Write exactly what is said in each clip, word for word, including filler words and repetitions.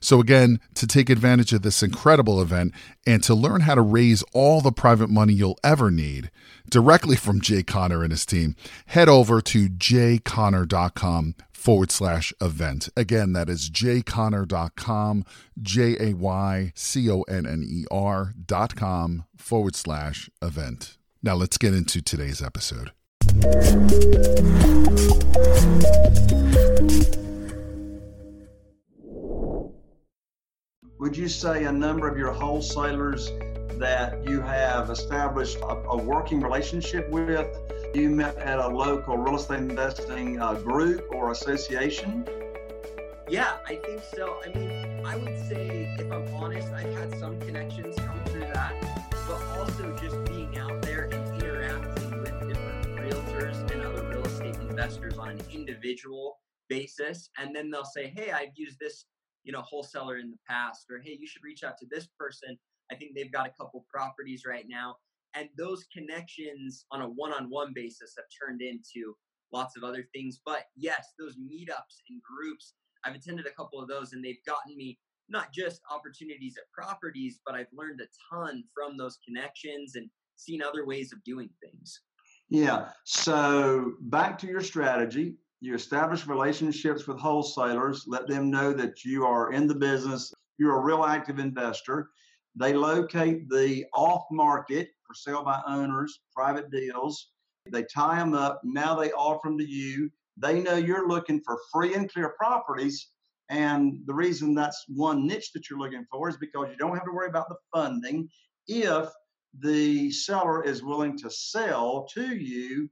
So again, to take advantage of this incredible event and to learn how to raise all the private money you'll ever need directly from Jay Conner and his team, head over to jayconner.com forward slash event. Again, that is jayconner dot com, J A Y C O N N E R dot com forward slash event. Now let's get into today's episode. Would you say a number of your wholesalers that you have established a, a working relationship with, you met at a local real estate investing uh, group or association? Yeah, I think so. I mean, I would say, if I'm honest, I've had some connections come through that, but also just being out there and interacting with different realtors and other real estate investors on an individual basis. And then they'll say, hey, I've used this you know, wholesaler in the past, or, hey, you should reach out to this person. I think they've got a couple properties right now. And those connections on a one-on-one basis have turned into lots of other things. But yes, those meetups and groups, I've attended a couple of those, and they've gotten me not just opportunities at properties, but I've learned a ton from those connections and seen other ways of doing things. Yeah. So back to your strategy. You establish relationships with wholesalers, let them know that you are in the business, you're a real active investor. They locate the off-market for sale by owners, private deals. They tie them up. Now they offer them to you. They know you're looking for free and clear properties. And the reason that's one niche that you're looking for is because you don't have to worry about the funding if the seller is willing to sell to you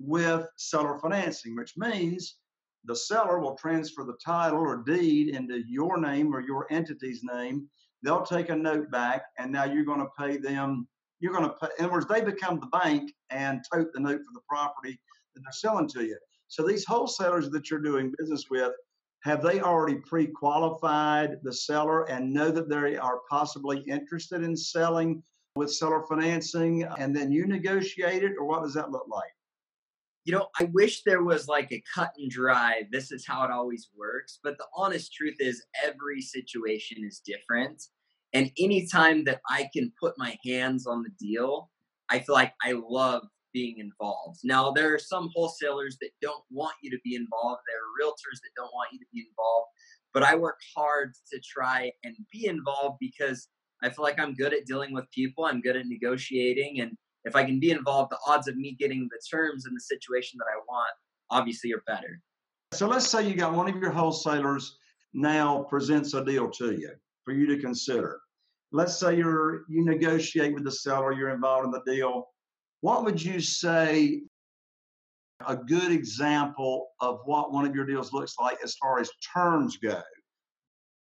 with seller financing, which means the seller will transfer the title or deed into your name or your entity's name. They'll take a note back, and now you're going to pay them. You're going to pay, in other words, they become the bank and tote the note for the property that they're selling to you. So these wholesalers that you're doing business with, have they already pre-qualified the seller and know that they are possibly interested in selling with seller financing, and then you negotiate it, or what does that look like? You know, I wish there was like a cut and dry, this is how it always works. But the honest truth is every situation is different. And anytime that I can put my hands on the deal, I feel like I love being involved. Now, there are some wholesalers that don't want you to be involved. There are realtors that don't want you to be involved. But I work hard to try and be involved because I feel like I'm good at dealing with people. I'm good at negotiating. And if I can be involved, the odds of me getting the terms and the situation that I want obviously are better. So let's say you got one of your wholesalers now presents a deal to you for you to consider. Let's say you're you negotiate with the seller, you're involved in the deal. What would you say a good example of what one of your deals looks like as far as terms go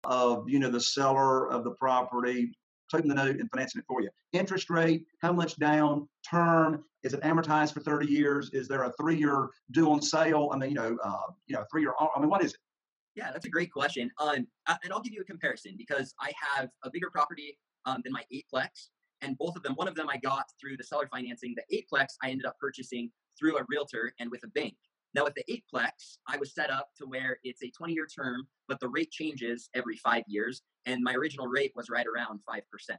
of, you know, the seller of the property taking the note and financing it for you? Interest rate, how much down, term, is it amortized for thirty years? Is there a three-year due on sale? I mean, you know, uh, you know, three-year, I mean, what is it? Yeah, that's a great question. Um, and I'll give you a comparison because I have a bigger property um, than my eightplex, and both of them, one of them I got through the seller financing. The eightplex I ended up purchasing through a realtor and with a bank. Now with the eightplex, I was set up to where it's a twenty-year term, but the rate changes every five years. And my original rate was right around five percent.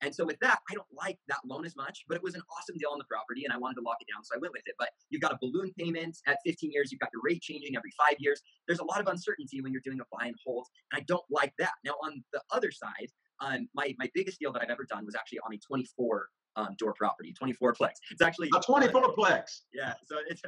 And so with that, I don't like that loan as much, but it was an awesome deal on the property and I wanted to lock it down. So I went with it, but you've got a balloon payment at fifteen years. You've got your rate changing every five years. There's a lot of uncertainty when you're doing a buy and hold. And I don't like that. Now on the other side, um, my, my biggest deal that I've ever done was actually on a twenty-four um, door property, twenty-four plex. It's actually a twenty-four plex. Yeah. So it's,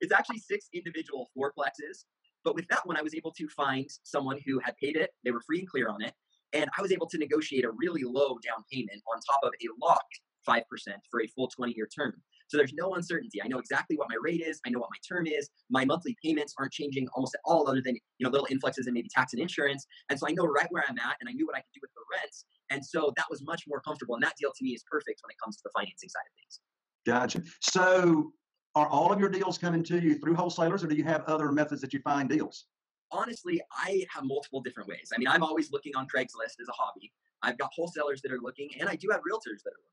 it's actually six individual four plexes. But with that one, I was able to find someone who had paid it. They were free and clear on it. And I was able to negotiate a really low down payment on top of a locked five percent for a full twenty-year term. So there's no uncertainty. I know exactly what my rate is. I know what my term is. My monthly payments aren't changing almost at all other than, you know, little influxes and maybe tax and insurance. And so I know right where I'm at and I knew what I could do with the rents. And so that was much more comfortable. And that deal to me is perfect when it comes to the financing side of things. Gotcha. So are all of your deals coming to you through wholesalers, or do you have other methods that you find deals? Honestly, I have multiple different ways. I mean, I'm always looking on Craigslist as a hobby. I've got wholesalers that are looking, and I do have realtors that are looking.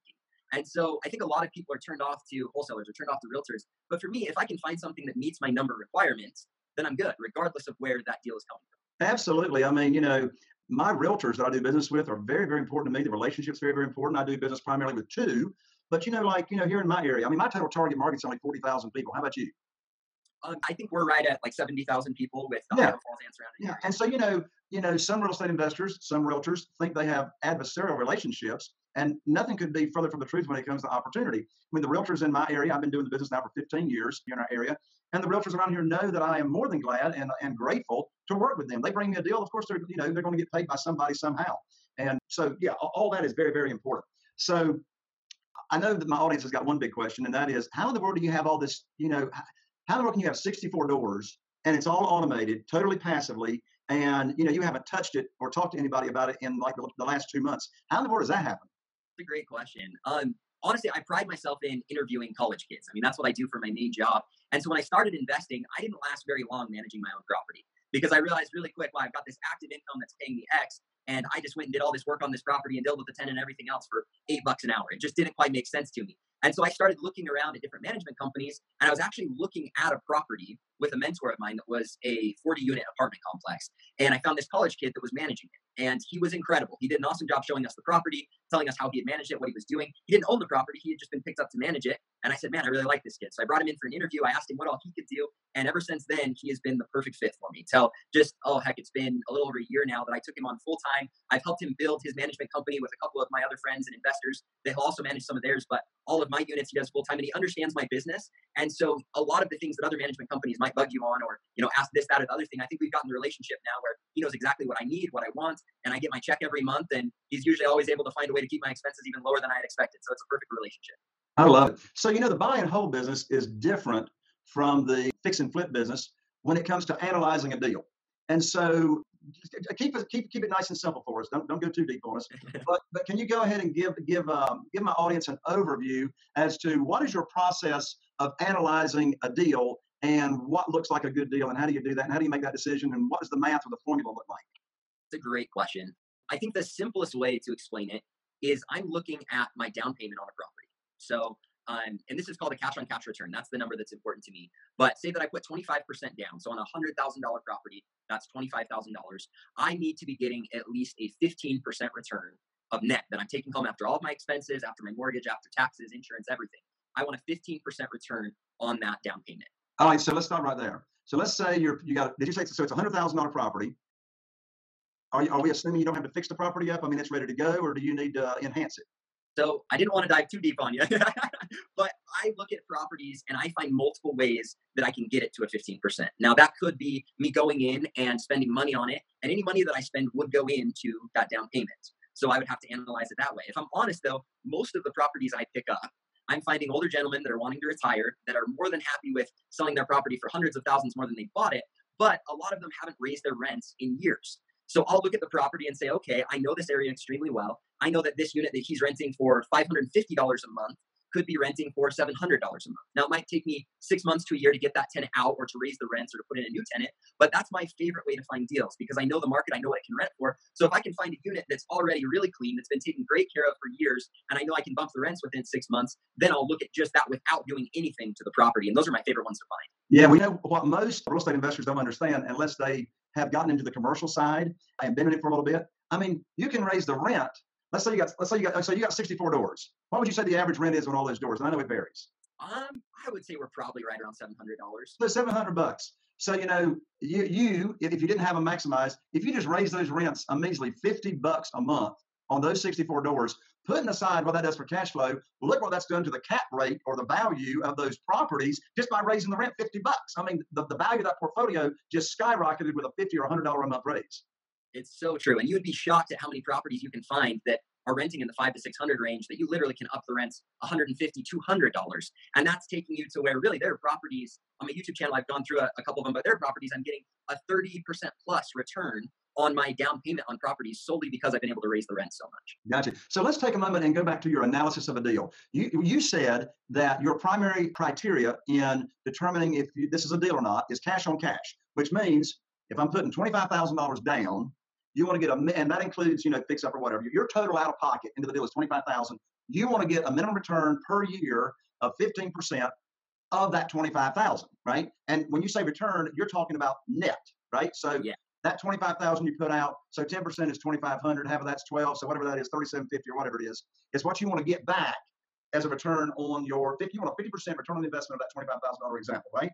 And so I think a lot of people are turned off to wholesalers or turned off to realtors. But for me, if I can find something that meets my number requirements, then I'm good, regardless of where that deal is coming from. Absolutely. I mean, you know, my realtors that I do business with are very, very important to me. The relationship's very, very important. I do business primarily with two. But, you know, like, you know, here in my area, I mean, my total target market's only forty thousand people. How about you? Um, I think we're right at like seventy thousand people with the Idaho Falls and surrounding areas. Yeah. And so, you know, you know, some real estate investors, some realtors think they have adversarial relationships, and nothing could be further from the truth when it comes to opportunity. I mean, the realtors in my area, I've been doing the business now for fifteen years here in our area, and the realtors around here know that I am more than glad and, and grateful to work with them. They bring me a deal. Of course, they're, you know, they're going to get paid by somebody somehow. And so, yeah, all that is very, very important. So I know that my audience has got one big question, and that is, how in the world do you have all this, you know, how in the world can you have sixty-four doors and it's all automated, totally passively, and you know you haven't touched it or talked to anybody about it in like the, the last two months? How in the world does that happen? That's a great question. Um, honestly, I pride myself in interviewing college kids. I mean, that's what I do for my main job. And so when I started investing, I didn't last very long managing my own property because I realized really quick, well, I've got this active income that's paying me X, and I just went and did all this work on this property and dealt with the tenant and everything else for eight bucks an hour. It just didn't quite make sense to me. And so I started looking around at different management companies, and I was actually looking at a property with a mentor of mine that was a forty-unit apartment complex. And I found this college kid that was managing it, and he was incredible. He did an awesome job showing us the property, telling us how he had managed it, what he was doing. He didn't own the property. He had just been picked up to manage it. And I said, man, I really like this kid. So I brought him in for an interview. I asked him what all he could do. And ever since then, he has been the perfect fit for me. Till just, oh, heck, it's been a little over a year now that I took him on full time. I've helped him build his management company with a couple of my other friends and investors. They also manage some of theirs, but all of my units he does full time, and he understands my business. And so a lot of the things that other management companies might bug you on, or, you know, ask this, that, or the other thing, I think we've gotten the relationship now where he knows exactly what I need, what I want, and I get my check every month. And he's usually always able to find a way to keep my expenses even lower than I had expected. So it's a perfect relationship. I love it. So, you know, the buy and hold business is different from the fix and flip business when it comes to analyzing a deal. And so keep it, keep, keep it nice and simple for us. Don't, don't go too deep on us. But, but can you go ahead and give, give, um, give my audience an overview as to what is your process of analyzing a deal and what looks like a good deal, and how do you do that? And how do you make that decision? And what does the math or the formula look like? It's a great question. I think the simplest way to explain it is I'm looking at my down payment on a property. So, um, and this is called a cash on cash return. That's the number that's important to me. But say that I put twenty-five percent down. So on a one hundred thousand dollars property, that's twenty-five thousand dollars. I need to be getting at least a fifteen percent return of net that I'm taking home after all of my expenses, after my mortgage, after taxes, insurance, everything. I want a fifteen percent return on that down payment. All right. So let's stop right there. So let's say you're, you got, did you say, so it's a one hundred thousand dollars property. Are, you, are we assuming you don't have to fix the property up? I mean, it's ready to go, or do you need to enhance it? So I didn't want to dive too deep on you, but I look at properties and I find multiple ways that I can get it to a fifteen percent. Now that could be me going in and spending money on it, and any money that I spend would go into that down payment. So I would have to analyze it that way. If I'm honest though, most of the properties I pick up, I'm finding older gentlemen that are wanting to retire that are more than happy with selling their property for hundreds of thousands more than they bought it, but a lot of them haven't raised their rents in years. So I'll look at the property and say, okay, I know this area extremely well. I know that this unit that he's renting for five hundred fifty dollars a month could be renting for seven hundred dollars a month. Now, it might take me six months to a year to get that tenant out or to raise the rents or to put in a new tenant, but that's my favorite way to find deals because I know the market, I know what I can rent for. So if I can find a unit that's already really clean, that's been taken great care of for years, and I know I can bump the rents within six months, then I'll look at just that without doing anything to the property. And those are my favorite ones to find. Yeah, we know what most real estate investors don't understand unless they have gotten into the commercial side and been in it for a little bit. I mean, you can raise the rent. Let's say you got, let's say you got, so you got sixty-four doors. What would you say the average rent is on all those doors? And I know it varies. Um, I would say we're probably right around seven hundred dollars. So seven hundred bucks. So you know, you you if you didn't have them maximized, if you just raise those rents a measly fifty bucks a month on those sixty-four doors, putting aside what that does for cash flow, look what that's done to the cap rate or the value of those properties just by raising the rent fifty bucks. I mean, the, the value of that portfolio just skyrocketed with a fifty or a hundred dollar a month raise. It's so true. And you would be shocked at how many properties you can find that are renting in the five to six hundred range that you literally can up the rents one hundred fifty dollars, two hundred dollars. And that's taking you to where really there are properties on my YouTube channel. I've gone through a, a couple of them, but there are properties I'm getting a thirty percent plus return on my down payment on properties solely because I've been able to raise the rent so much. Gotcha. So let's take a moment and go back to your analysis of a deal. You, you said that your primary criteria in determining if you, this is a deal or not is cash on cash, which means if I'm putting twenty-five thousand dollars down, you want to get a, and that includes, you know, fix up or whatever. Your total out of pocket into the deal is twenty-five thousand dollars. You want to get a minimum return per year of fifteen percent of that twenty-five thousand dollars, right? And when you say return, you're talking about net, right? So yeah. That twenty-five thousand dollars you put out, so ten percent is twenty-five hundred dollars, half of that's twelve, so whatever that is, thirty-seven fifty or whatever it is, is what you want to get back as a return on your, if you want a fifty percent return on the investment of that twenty-five thousand dollars example, right?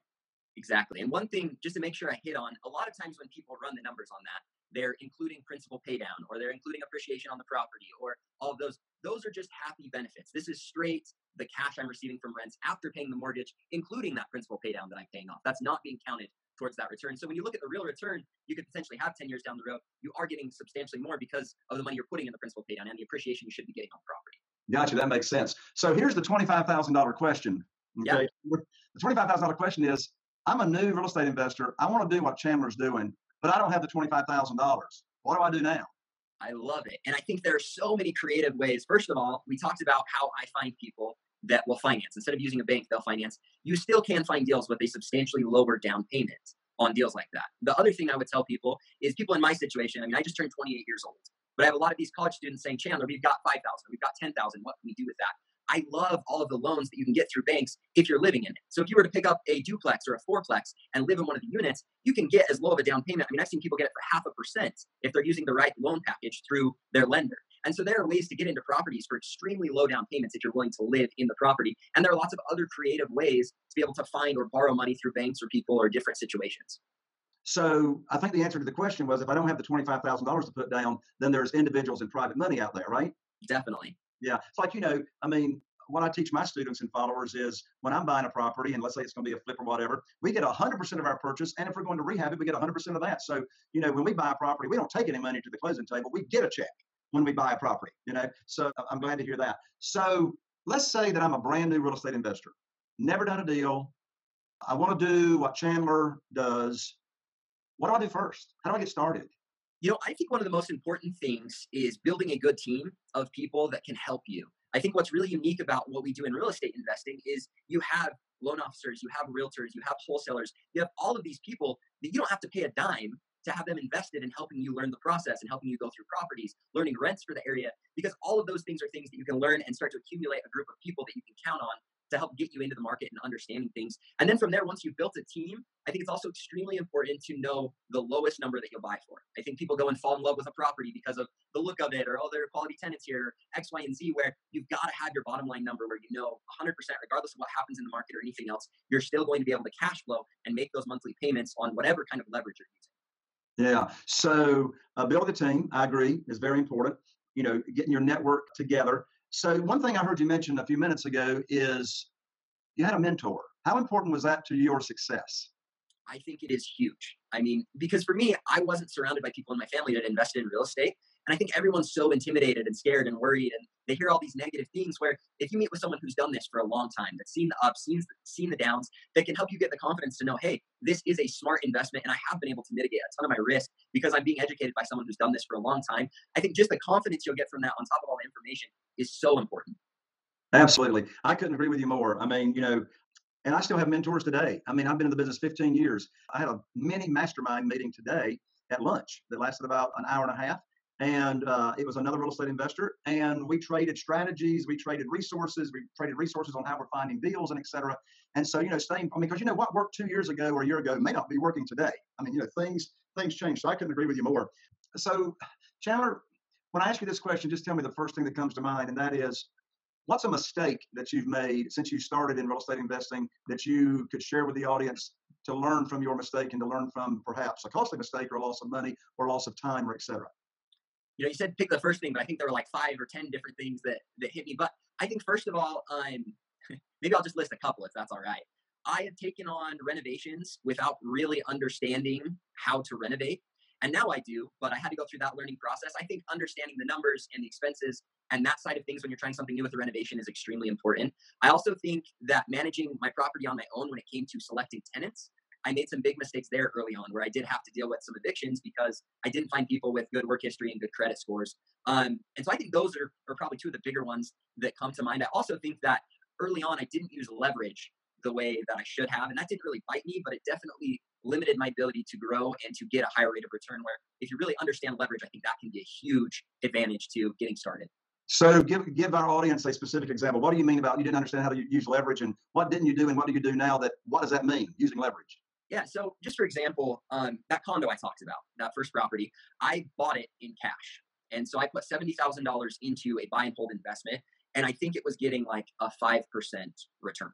Exactly. And one thing, just to make sure I hit on, a lot of times when people run the numbers on that, they're including principal pay down, or they're including appreciation on the property, or all of those. Those are just happy benefits. This is straight the cash I'm receiving from rents after paying the mortgage, including that principal pay down that I'm paying off. That's not being counted towards that return. So when you look at the real return, you could potentially have ten years down the road, you are getting substantially more because of the money you're putting in the principal pay down and the appreciation you should be getting on property. Gotcha. That makes sense. So here's the twenty-five thousand dollars question. Okay. Yeah. The twenty-five thousand dollars question is, I'm a new real estate investor. I want to do what Chandler's doing, but I don't have the twenty-five thousand dollars. What do I do now? I love it. And I think there are so many creative ways. First of all, we talked about how I find people that will finance. Instead of using a bank, they'll finance. You still can find deals with a substantially lower down payment on deals like that. The other thing I would tell people is people in my situation, I mean, I just turned twenty-eight years old, but I have a lot of these college students saying, Chandler, we've got five thousand dollars, we've got ten thousand dollars. What can we do with that? I love all of the loans that you can get through banks if you're living in it. So if you were to pick up a duplex or a fourplex and live in one of the units, you can get as low of a down payment. I mean, I've seen people get it for half a percent if they're using the right loan package through their lender. And so there are ways to get into properties for extremely low down payments if you're willing to live in the property. And there are lots of other creative ways to be able to find or borrow money through banks or people or different situations. So I think the answer to the question was, if I don't have the twenty-five thousand dollars to put down, then there's individuals and private money out there, right? Definitely. Yeah. It's like, you know, I mean, what I teach my students and followers is when I'm buying a property, and let's say it's going to be a flip or whatever, we get one hundred percent of our purchase. And if we're going to rehab it, we get one hundred percent of that. So, you know, when we buy a property, we don't take any money to the closing table. We get a check when we buy a property, you know. So I'm glad to hear that. So let's say that I'm a brand new real estate investor, never done a deal. I want to do what Chandler does. What do I do first? How do I get started? You know, I think one of the most important things is building a good team of people that can help you. I think what's really unique about what we do in real estate investing is you have loan officers, you have realtors, you have wholesalers, you have all of these people that you don't have to pay a dime to have them invested in helping you learn the process and helping you go through properties, learning rents for the area, because all of those things are things that you can learn and start to accumulate a group of people that you can count on to help get you into the market and understanding things. And then from there, once you've built a team, I think it's also extremely important to know the lowest number that you'll buy for. I think people go and fall in love with a property because of the look of it, or, oh, there are quality tenants here, X, Y, and Z, where you've got to have your bottom line number where you know one hundred percent, regardless of what happens in the market or anything else, you're still going to be able to cash flow and make those monthly payments on whatever kind of leverage you're using. Yeah. So uh, building a team, I agree, is very important. You know, getting your network together. So one thing I heard you mention a few minutes ago is you had a mentor. How important was that to your success? I think it is huge. I mean, because for me, I wasn't surrounded by people in my family that invested in real estate. And I think everyone's so intimidated and scared and worried, and they hear all these negative things, where if you meet with someone who's done this for a long time, that's seen the ups, seen, seen the downs, that can help you get the confidence to know, hey, this is a smart investment and I have been able to mitigate a ton of my risk because I'm being educated by someone who's done this for a long time. I think just the confidence you'll get from that on top of all the information is so important. Absolutely. I couldn't agree with you more. I mean, you know, and I still have mentors today. I mean, I've been in the business fifteen years. I had a mini mastermind meeting today at lunch that lasted about an hour and a half. And uh, it was another real estate investor. And we traded strategies, we traded resources, we traded resources on how we're finding deals and et cetera. And so, you know, staying, I mean, because you know what worked two years ago or a year ago may not be working today. I mean, you know, things, things change. So I couldn't agree with you more. So Chandler, when I ask you this question, just tell me the first thing that comes to mind. And that is, what's a mistake that you've made since you started in real estate investing that you could share with the audience to learn from your mistake and to learn from perhaps a costly mistake or a loss of money or loss of time or et cetera? You know, you said pick the first thing, but I think there were like five or ten different things that, that hit me. But I think first of all, um, maybe I'll just list a couple if that's all right. I have taken on renovations without really understanding how to renovate. And now I do, but I had to go through that learning process. I think understanding the numbers and the expenses and that side of things when you're trying something new with a renovation is extremely important. I also think that managing my property on my own when it came to selecting tenants, I made some big mistakes there early on where I did have to deal with some evictions because I didn't find people with good work history and good credit scores. Um, and so I think those are, are probably two of the bigger ones that come to mind. I also think that early on, I didn't use leverage the way that I should have. And that didn't really bite me, but it definitely limited my ability to grow and to get a higher rate of return, where if you really understand leverage, I think that can be a huge advantage to getting started. So give give our audience a specific example. What do you mean about you didn't understand how to use leverage, and what didn't you do and what do you do now? That what does that mean, using leverage? Yeah. So just for example, um, that condo I talked about, that first property, I bought it in cash. And so I put seventy thousand dollars into a buy and hold investment. And I think it was getting like a five percent return,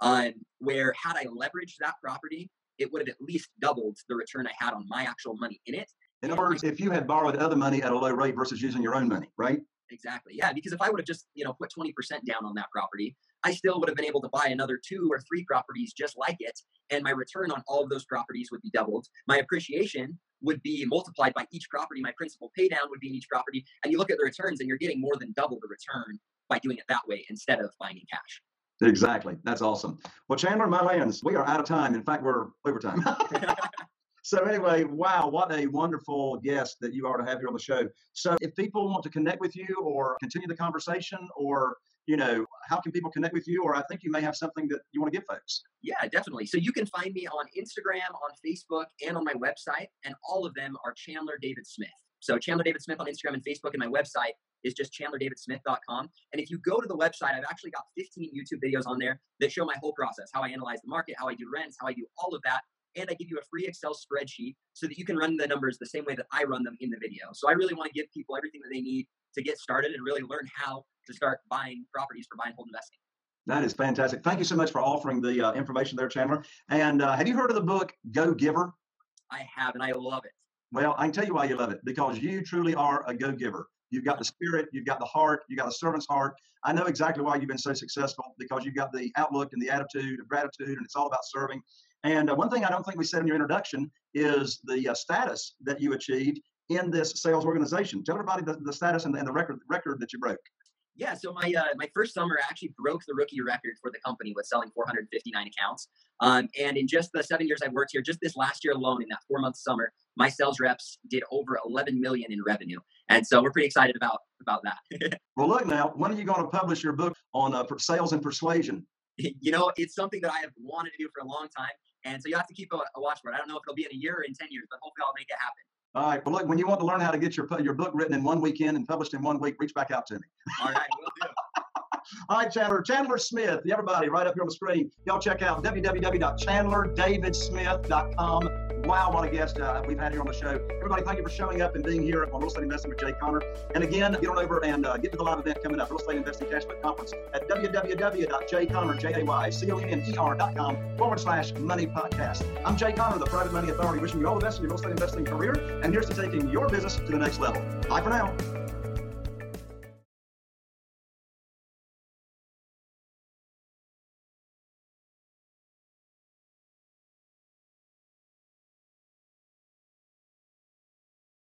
um, where had I leveraged that property, it would have at least doubled the return I had on my actual money in it. In other words, if you had borrowed other money at a low rate versus using your own money, right? Exactly. Yeah. Because if I would have just, you know, put twenty percent down on that property, I still would have been able to buy another two or three properties just like it. And my return on all of those properties would be doubled. My appreciation would be multiplied by each property. My principal pay down would be in each property. And you look at the returns and you're getting more than double the return by doing it that way instead of buying in cash. Exactly. That's awesome. Well, Chandler, my lands, we are out of time. In fact, we're over time. So anyway, wow, what a wonderful guest that you are to have here on the show. So if people want to connect with you or continue the conversation, or, you know, how can people connect with you? Or I think you may have something that you want to give folks. Yeah, definitely. So you can find me on Instagram, on Facebook, and on my website. And all of them are Chandler David Smith. So Chandler David Smith on Instagram and Facebook, and my website is just Chandler David Smith dot com. And if you go to the website, I've actually got fifteen YouTube videos on there that show my whole process, how I analyze the market, how I do rents, how I do all of that. And I give you a free Excel spreadsheet so that you can run the numbers the same way that I run them in the video. So I really want to give people everything that they need to get started and really learn how to start buying properties for buy and hold investing. That is fantastic. Thank you so much for offering the uh, information there, Chandler. And uh, have you heard of the book, Go-Giver? I have, and I love it. Well, I can tell you why you love it, because you truly are a go-giver. You've got the spirit, you've got the heart, you've got a servant's heart. I know exactly why you've been so successful, because you've got the outlook and the attitude of gratitude, and it's all about serving. And uh, one thing I don't think we said in your introduction is the uh, status that you achieved in this sales organization. Tell everybody the, the status and the, and the record record that you broke. Yeah, so my uh, my first summer, I actually broke the rookie record for the company with selling four hundred fifty-nine accounts. Um, and in just the seven years I've worked here, just this last year alone, in that four-month summer, my sales reps did over eleven million dollars in revenue. And so we're pretty excited about, about that. Well, look now, when are you going to publish your book on uh, sales and persuasion? You know, it's something that I have wanted to do for a long time. And so you'll have to keep a, a watch for it. I don't know if it'll be in a year or in ten years, but hopefully I'll make it happen. All right. Well, look, when you want to learn how to get your your book written in one weekend and published in one week, reach back out to me. All right. Will do. All right, Chandler. Chandler Smith, everybody right up here on the screen. Y'all check out w w w dot chandler david smith dot com. Wow, what a guest uh, we've had here on the show. Everybody, thank you for showing up and being here on Real Estate Investing with Jay Conner. And again, get on over and uh, get to the live event coming up, Real Estate Investing Cashflow Conference at w w w dot jay conner dot com forward slash money podcast. I'm Jay Conner, the Private Money Authority, wishing you all the best in your real estate investing career. And here's to taking your business to the next level. Bye for now.